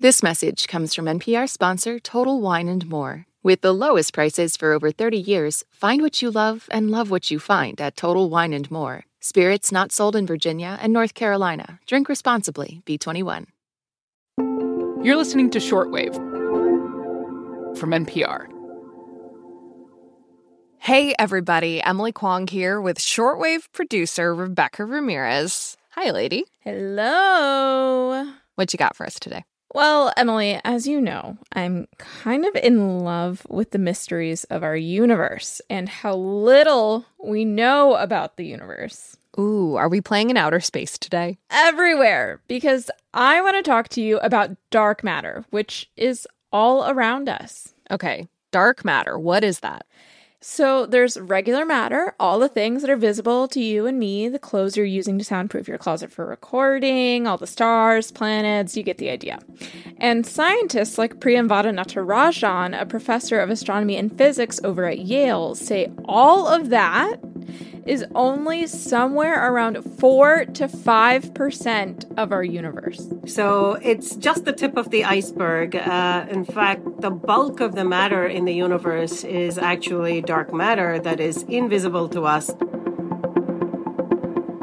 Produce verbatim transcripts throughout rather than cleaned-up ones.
This message comes from N P R sponsor Total Wine and More. With the lowest prices for over thirty years, find what you love and love what you find at Total Wine and More. Spirits not sold in Virginia and North Carolina. Drink responsibly. B twenty-one. You're listening to Shortwave from N P R. Hey, everybody. Emily Kwong here with Shortwave producer Rebecca Ramirez. Hi, lady. Hello. What you got for us today? Well, Emily, as you know, I'm kind of in love with the mysteries of our universe and how little we know about the universe. Ooh, are we playing in outer space today? Everywhere, because I want to talk to you about dark matter, which is all around us. Okay, dark matter, what is that? So there's regular matter, all the things that are visible to you and me, the clothes you're using to soundproof your closet for recording, all the stars, planets, you get the idea. And scientists like Priyamvada Natarajan, a professor of astronomy and physics over at Yale, say all of that is only somewhere around four to five percent of our universe. So it's just the tip of the iceberg. Uh, in fact, the bulk of the matter in the universe is actually dark matter that is invisible to us.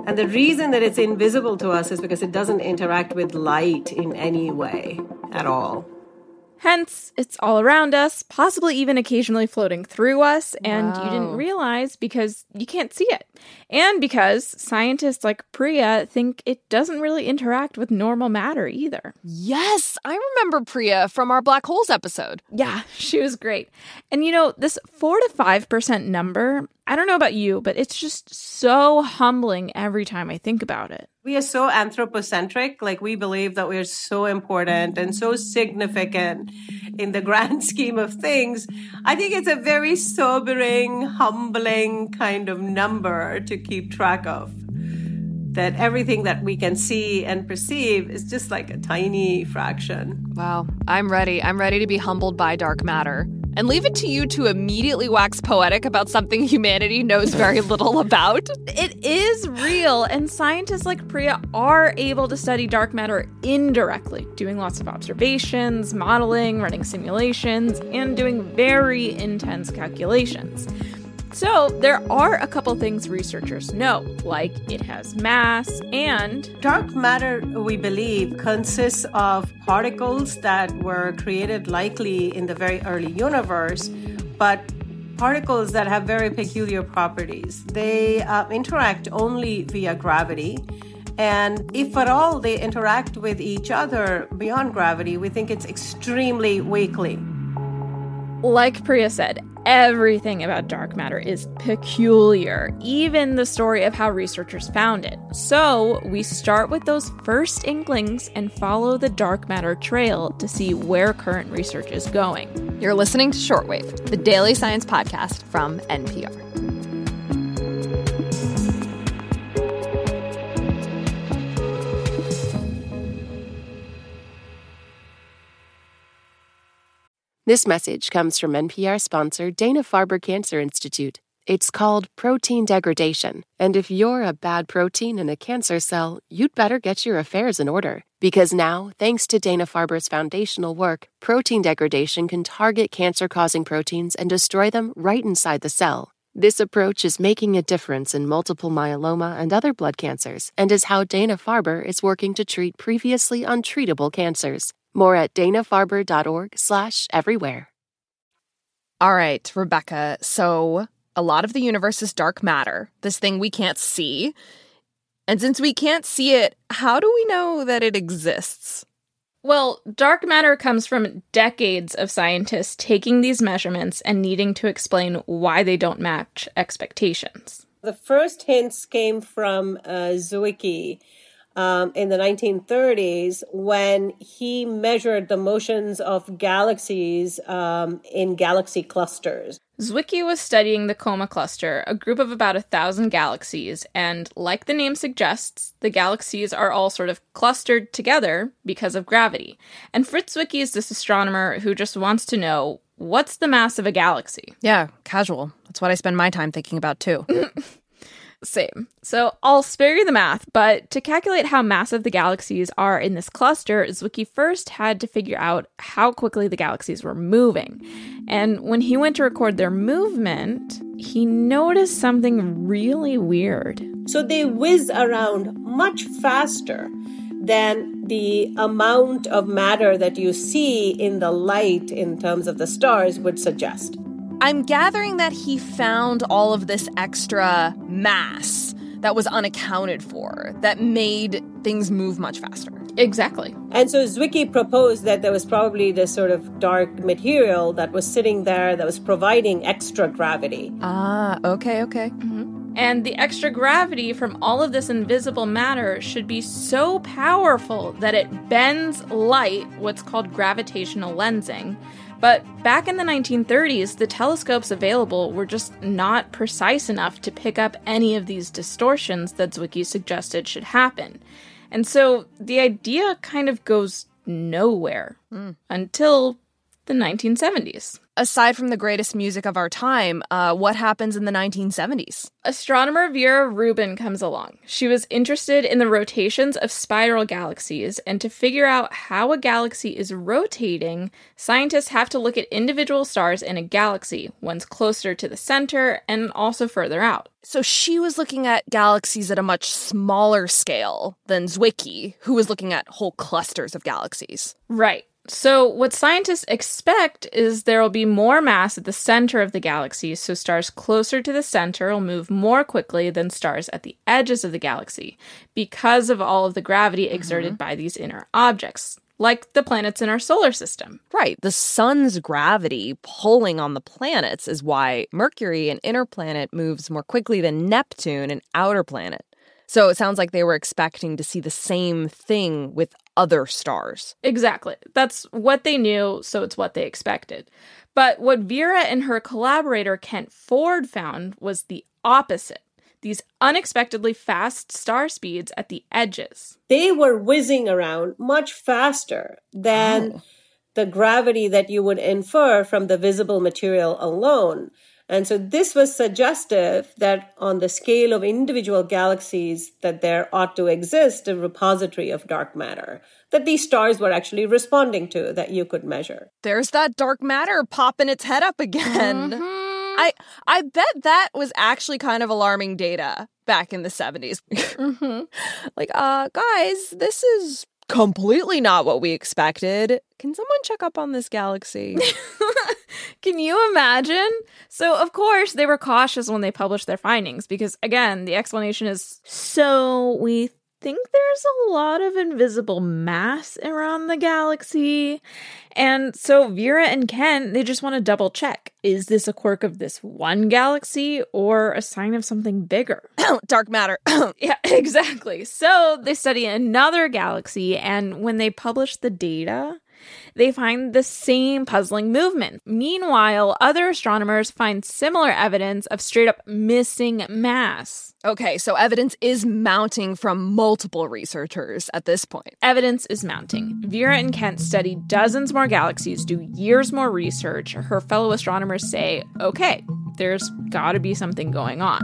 And the reason that it's invisible to us is because it doesn't interact with light in any way at all. Hence, it's all around us, possibly even occasionally floating through us, and wow. You didn't realize because you can't see it. And because scientists like Priya think it doesn't really interact with normal matter either. Yes, I remember Priya from our black holes episode. Yeah, she was great. And you know, this four to five percent number, I don't know about you, but it's just so humbling every time I think about it. We are so anthropocentric, like we believe that we are so important and so significant in the grand scheme of things. I think it's a very sobering, humbling kind of number to keep track of, that everything that we can see and perceive is just like a tiny fraction. Wow, I'm ready. I'm ready to be humbled by dark matter. And leave it to you to immediately wax poetic about something humanity knows very little about. It is real, and scientists like Priya are able to study dark matter indirectly, doing lots of observations, modeling, running simulations, and doing very intense calculations. So there are a couple things researchers know, like it has mass and... Dark matter, we believe, consists of particles that were created likely in the very early universe, but particles that have very peculiar properties. They uh, interact only via gravity, and if at all they interact with each other beyond gravity, we think it's extremely weakly. Like Priya said, everything about dark matter is peculiar, even the story of how researchers found it. So we start with those first inklings and follow the dark matter trail to see where current research is going. You're listening to Shortwave, the daily science podcast from N P R. This message comes from N P R sponsor Dana-Farber Cancer Institute. It's called protein degradation, and if you're a bad protein in a cancer cell, you'd better get your affairs in order. Because now, thanks to Dana-Farber's foundational work, protein degradation can target cancer-causing proteins and destroy them right inside the cell. This approach is making a difference in multiple myeloma and other blood cancers, and is how Dana-Farber is working to treat previously untreatable cancers. More at dana farber dot org slash everywhere. All right, Rebecca. So a lot of the universe is dark matter, this thing we can't see. And since we can't see it, how do we know that it exists? Well, dark matter comes from decades of scientists taking these measurements and needing to explain why they don't match expectations. The first hints came from uh, Zwicky. Um, in the nineteen thirties, when he measured the motions of galaxies um, in galaxy clusters. Zwicky was studying the Coma Cluster, a group of about a thousand galaxies, and like the name suggests, the galaxies are all sort of clustered together because of gravity. And Fritz Zwicky is this astronomer who just wants to know, what's the mass of a galaxy? Yeah, casual. That's what I spend my time thinking about, too. Same. So I'll spare you the math, but to calculate how massive the galaxies are in this cluster, Zwicky first had to figure out how quickly the galaxies were moving. And when he went to record their movement, he noticed something really weird. So they whiz around much faster than the amount of matter that you see in the light in terms of the stars would suggest. I'm gathering that he found all of this extra mass that was unaccounted for, that made things move much faster. Exactly. And so Zwicky proposed that there was probably this sort of dark material that was sitting there that was providing extra gravity. Ah, okay, okay. Mm-hmm. And the extra gravity from all of this invisible matter should be so powerful that it bends light, what's called gravitational lensing. But back in the nineteen thirties, the telescopes available were just not precise enough to pick up any of these distortions that Zwicky suggested should happen. And so the idea kind of goes nowhere mm. until the nineteen seventies. Aside from the greatest music of our time, uh, what happens in the nineteen seventies? Astronomer Vera Rubin comes along. She was interested in the rotations of spiral galaxies, and to figure out how a galaxy is rotating, scientists have to look at individual stars in a galaxy, ones closer to the center and also further out. So she was looking at galaxies at a much smaller scale than Zwicky, who was looking at whole clusters of galaxies. Right. So what scientists expect is there will be more mass at the center of the galaxy, so stars closer to the center will move more quickly than stars at the edges of the galaxy because of all of the gravity exerted mm-hmm. by these inner objects, like the planets in our solar system. Right. The sun's gravity pulling on the planets is why Mercury, an inner planet, moves more quickly than Neptune, an outer planet. So it sounds like they were expecting to see the same thing with other stars. Exactly. That's what they knew, so it's what they expected. But what Vera and her collaborator Kent Ford found was the opposite. These unexpectedly fast star speeds at the edges. They were whizzing around much faster than oh. the gravity that you would infer from the visible material alone. And so this was suggestive that on the scale of individual galaxies that there ought to exist a repository of dark matter that these stars were actually responding to that you could measure. There's that dark matter popping its head up again. Mm-hmm. I I bet that was actually kind of alarming data back in the seventies. mm-hmm. Like, uh, guys, this is completely not what we expected. Can someone check up on this galaxy? Can you imagine? So, of course, they were cautious when they published their findings because, again, the explanation is, so we think there's a lot of invisible mass around the galaxy. And so Vera and Ken, they just want to double check. Is this a quirk of this one galaxy or a sign of something bigger? Dark matter. Yeah, exactly. So they study another galaxy, and when they publish the data, they find the same puzzling movement. Meanwhile, other astronomers find similar evidence of straight-up missing mass. Okay, so evidence is mounting from multiple researchers at this point. Evidence is mounting. Vera and Kent study dozens more galaxies, do years more research. Her fellow astronomers say, okay, there's gotta be something going on.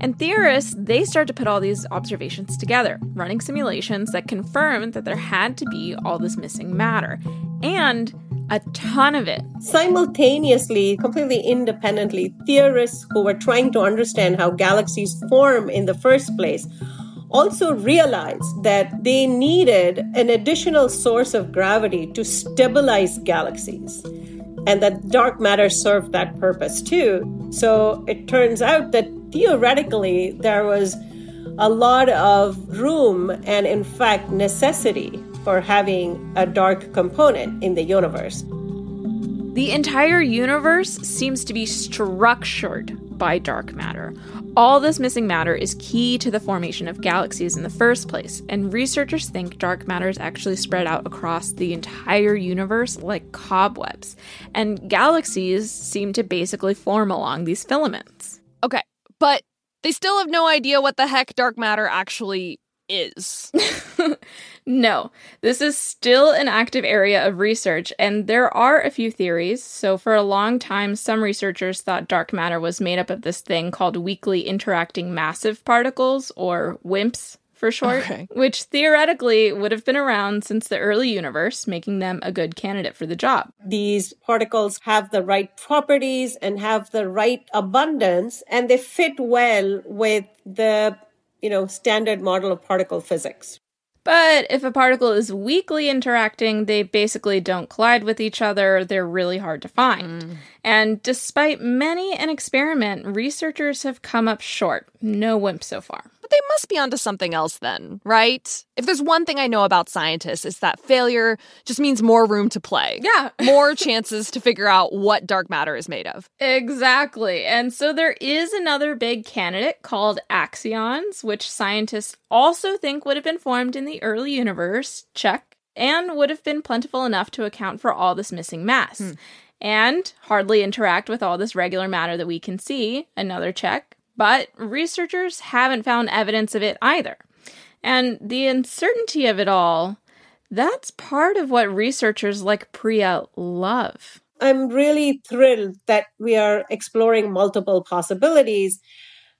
And theorists, they start to put all these observations together, running simulations that confirm that there had to be all this missing matter, and a ton of it. Simultaneously, completely independently, theorists who were trying to understand how galaxies form in the first place also realized that they needed an additional source of gravity to stabilize galaxies, and that dark matter served that purpose too. So it turns out that theoretically, there was a lot of room and, in fact, necessity for having a dark component in the universe. The entire universe seems to be structured by dark matter. All this missing matter is key to the formation of galaxies in the first place, and researchers think dark matter is actually spread out across the entire universe like cobwebs, and galaxies seem to basically form along these filaments. Okay, but they still have no idea what the heck dark matter actually is. No, this is still an active area of research, and there are a few theories. So for a long time, some researchers thought dark matter was made up of this thing called weakly interacting massive particles, or WIMPs for short, okay. which theoretically would have been around since the early universe, making them a good candidate for the job. These particles have the right properties and have the right abundance, and they fit well with the, you know, standard model of particle physics. But if a particle is weakly interacting, they basically don't collide with each other. They're really hard to find. Mm. And despite many an experiment, researchers have come up short. No WIMP so far. But they must be onto something else then, right? If there's one thing I know about scientists, it's that failure just means more room to play. Yeah. More chances to figure out what dark matter is made of. Exactly. And so there is another big candidate called axions, which scientists also think would have been formed in the early universe, check, and would have been plentiful enough to account for all this missing mass. Hmm. And hardly interact with all this regular matter that we can see, another check. But researchers haven't found evidence of it either. And the uncertainty of it all, that's part of what researchers like Priya love. I'm really thrilled that we are exploring multiple possibilities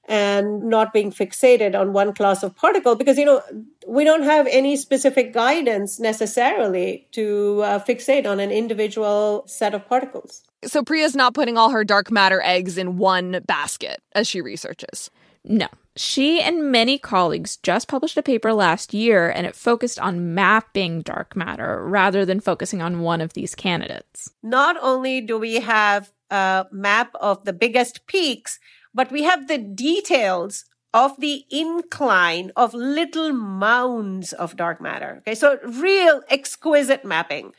and not being fixated on one class of particle because, you know, we don't have any specific guidance necessarily to uh, fixate on an individual set of particles. So Priya's not putting all her dark matter eggs in one basket as she researches. No. She and many colleagues just published a paper last year, and it focused on mapping dark matter rather than focusing on one of these candidates. Not only do we have a map of the biggest peaks, but we have the details of the incline of little mounds of dark matter. Okay, so real exquisite mapping.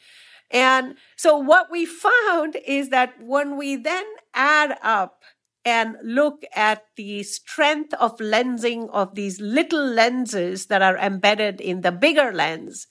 And so what we found is that when we then add up and look at the strength of lensing of these little lenses that are embedded in the bigger lens,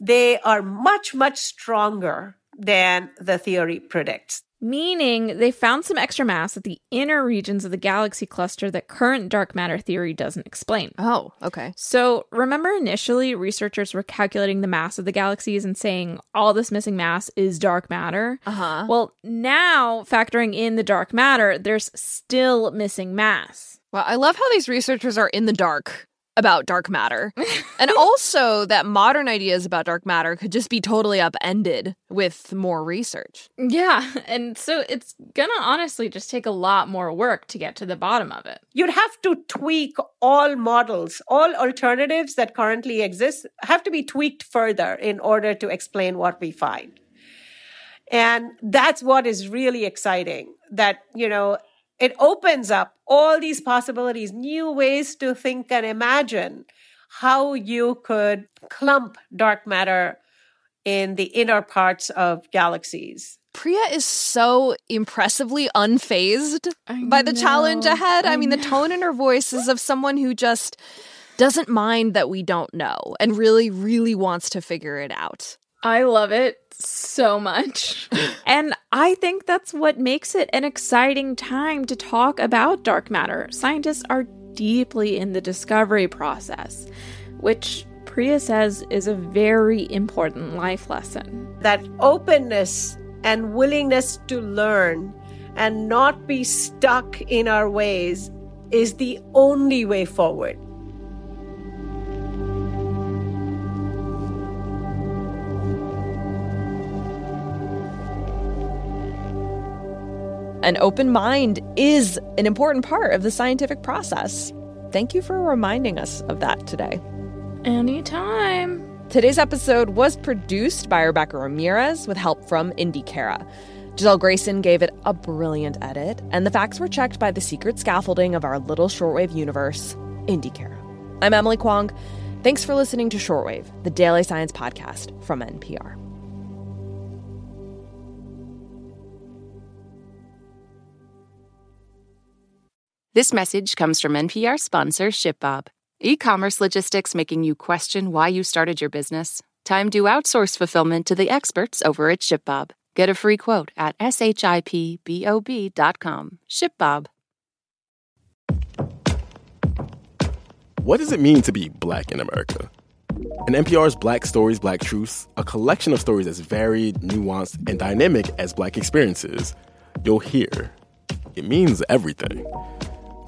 they are much, much stronger than the theory predicts. Meaning they found some extra mass at the inner regions of the galaxy cluster that current dark matter theory doesn't explain. Oh, okay. So remember initially researchers were calculating the mass of the galaxies and saying all this missing mass is dark matter? Uh-huh. Well, now factoring in the dark matter, there's still missing mass. Well, I love how these researchers are in the dark about dark matter. And also that modern ideas about dark matter could just be totally upended with more research. Yeah, and so it's gonna honestly just take a lot more work to get to the bottom of it. You'd have to tweak all models, all alternatives that currently exist have to be tweaked further in order to explain what we find. And that's what is really exciting, that, you know, it opens up all these possibilities, new ways to think and imagine how you could clump dark matter in the inner parts of galaxies. Priya is so impressively unfazed I by know. the challenge ahead. I, I mean, know. the tone in her voice is of someone who just doesn't mind that we don't know and really, really wants to figure it out. I love it so much. And I think that's what makes it an exciting time to talk about dark matter. Scientists are deeply in the discovery process, which Priya says is a very important life lesson. That openness and willingness to learn and not be stuck in our ways is the only way forward. An open mind is an important part of the scientific process. Thank you for reminding us of that today. Anytime. Today's episode was produced by Rebecca Ramirez with help from Indy Cara. Giselle Grayson gave it a brilliant edit, and the facts were checked by the secret scaffolding of our little shortwave universe, Indy Cara. I'm Emily Kwong. Thanks for listening to Shortwave, the daily science podcast from N P R. This message comes from N P R sponsor ShipBob. E-commerce logistics making you question why you started your business? Time to outsource fulfillment to the experts over at ShipBob. Get a free quote at ship bob dot com. ShipBob. What does it mean to be black in America? In N P R's Black Stories, Black Truths, a collection of stories as varied, nuanced, and dynamic as black experiences, you'll hear it means everything.